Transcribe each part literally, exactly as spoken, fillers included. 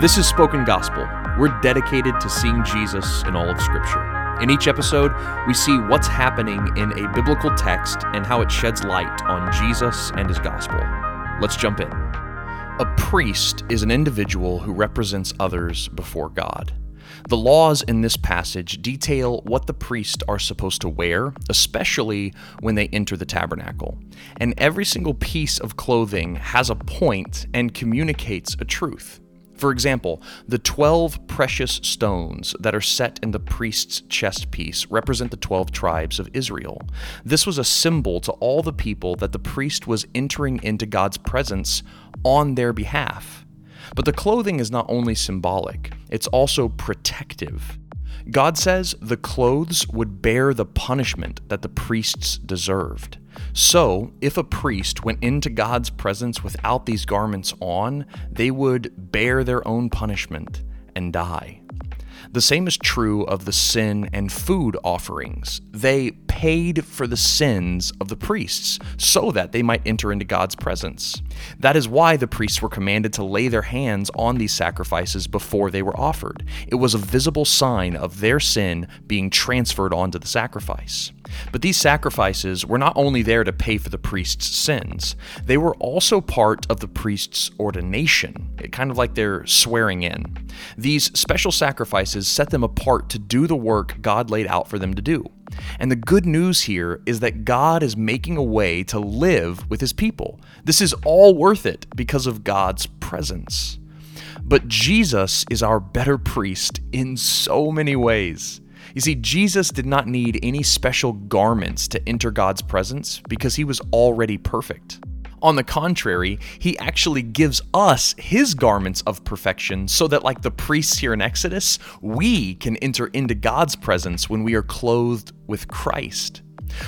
This is Spoken Gospel. We're dedicated to seeing Jesus in all of Scripture. In each episode, we see what's happening in a biblical text and how it sheds light on Jesus and his gospel. Let's jump in. A priest is an individual who represents others before God. The laws in this passage detail what the priests are supposed to wear, especially when they enter the tabernacle. And every single piece of clothing has a point and communicates a truth. For example, the twelve precious stones that are set in the priest's chest piece represent the twelve tribes of Israel. This was a symbol to all the people that the priest was entering into God's presence on their behalf. But the clothing is not only symbolic, it's also protective. God says the clothes would bear the punishment that the priests deserved. So, if a priest went into God's presence without these garments on, they would bear their own punishment and die. The same is true of the sin and food offerings. They paid for the sins of the priests so that they might enter into God's presence. That is why the priests were commanded to lay their hands on these sacrifices before they were offered. It was a visible sign of their sin being transferred onto the sacrifice. But these sacrifices were not only there to pay for the priest's sins, they were also part of the priest's ordination, kind of like their swearing in. These special sacrifices set them apart to do the work God laid out for them to do. And the good news here is that God is making a way to live with his people. This is all worth it because of God's presence. But Jesus is our better priest in so many ways. You see, Jesus did not need any special garments to enter God's presence because he was already perfect. On the contrary, he actually gives us his garments of perfection so that, like the priests here in Exodus, we can enter into God's presence when we are clothed with Christ.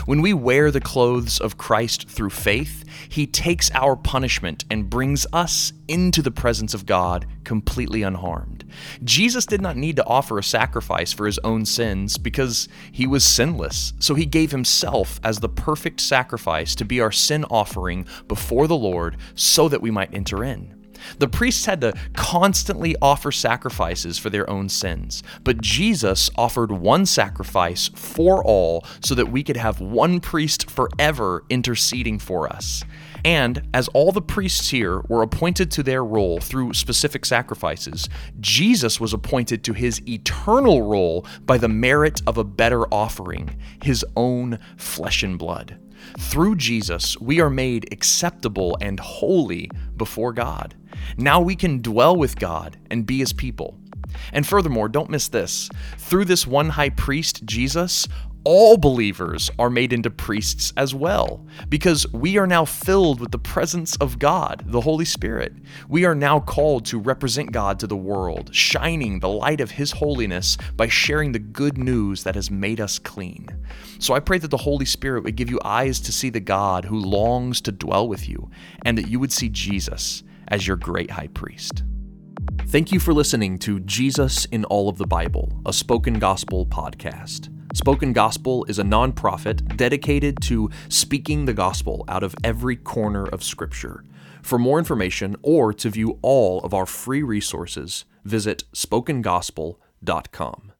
When we wear the clothes of Christ through faith, he takes our punishment and brings us into the presence of God completely unharmed. Jesus did not need to offer a sacrifice for his own sins because he was sinless, so he gave himself as the perfect sacrifice to be our sin offering before the Lord so that we might enter in. The priests had to constantly offer sacrifices for their own sins, but Jesus offered one sacrifice for all so that we could have one priest forever interceding for us. And as all the priests here were appointed to their role through specific sacrifices, Jesus was appointed to his eternal role by the merit of a better offering, his own flesh and blood. Through Jesus, we are made acceptable and holy before God. Now we can dwell with God and be his people. And furthermore, don't miss this. Through this one high priest, Jesus, all believers are made into priests as well, because we are now filled with the presence of God, the Holy Spirit. We are now called to represent God to the world, shining the light of his holiness by sharing the good news that has made us clean. So I pray that the Holy Spirit would give you eyes to see the God who longs to dwell with you, and that you would see Jesus as your great high priest. Thank you for listening to Jesus in All of the Bible, a Spoken Gospel podcast. Spoken Gospel is a nonprofit dedicated to speaking the gospel out of every corner of Scripture. For more information or to view all of our free resources, visit Spoken Gospel dot com.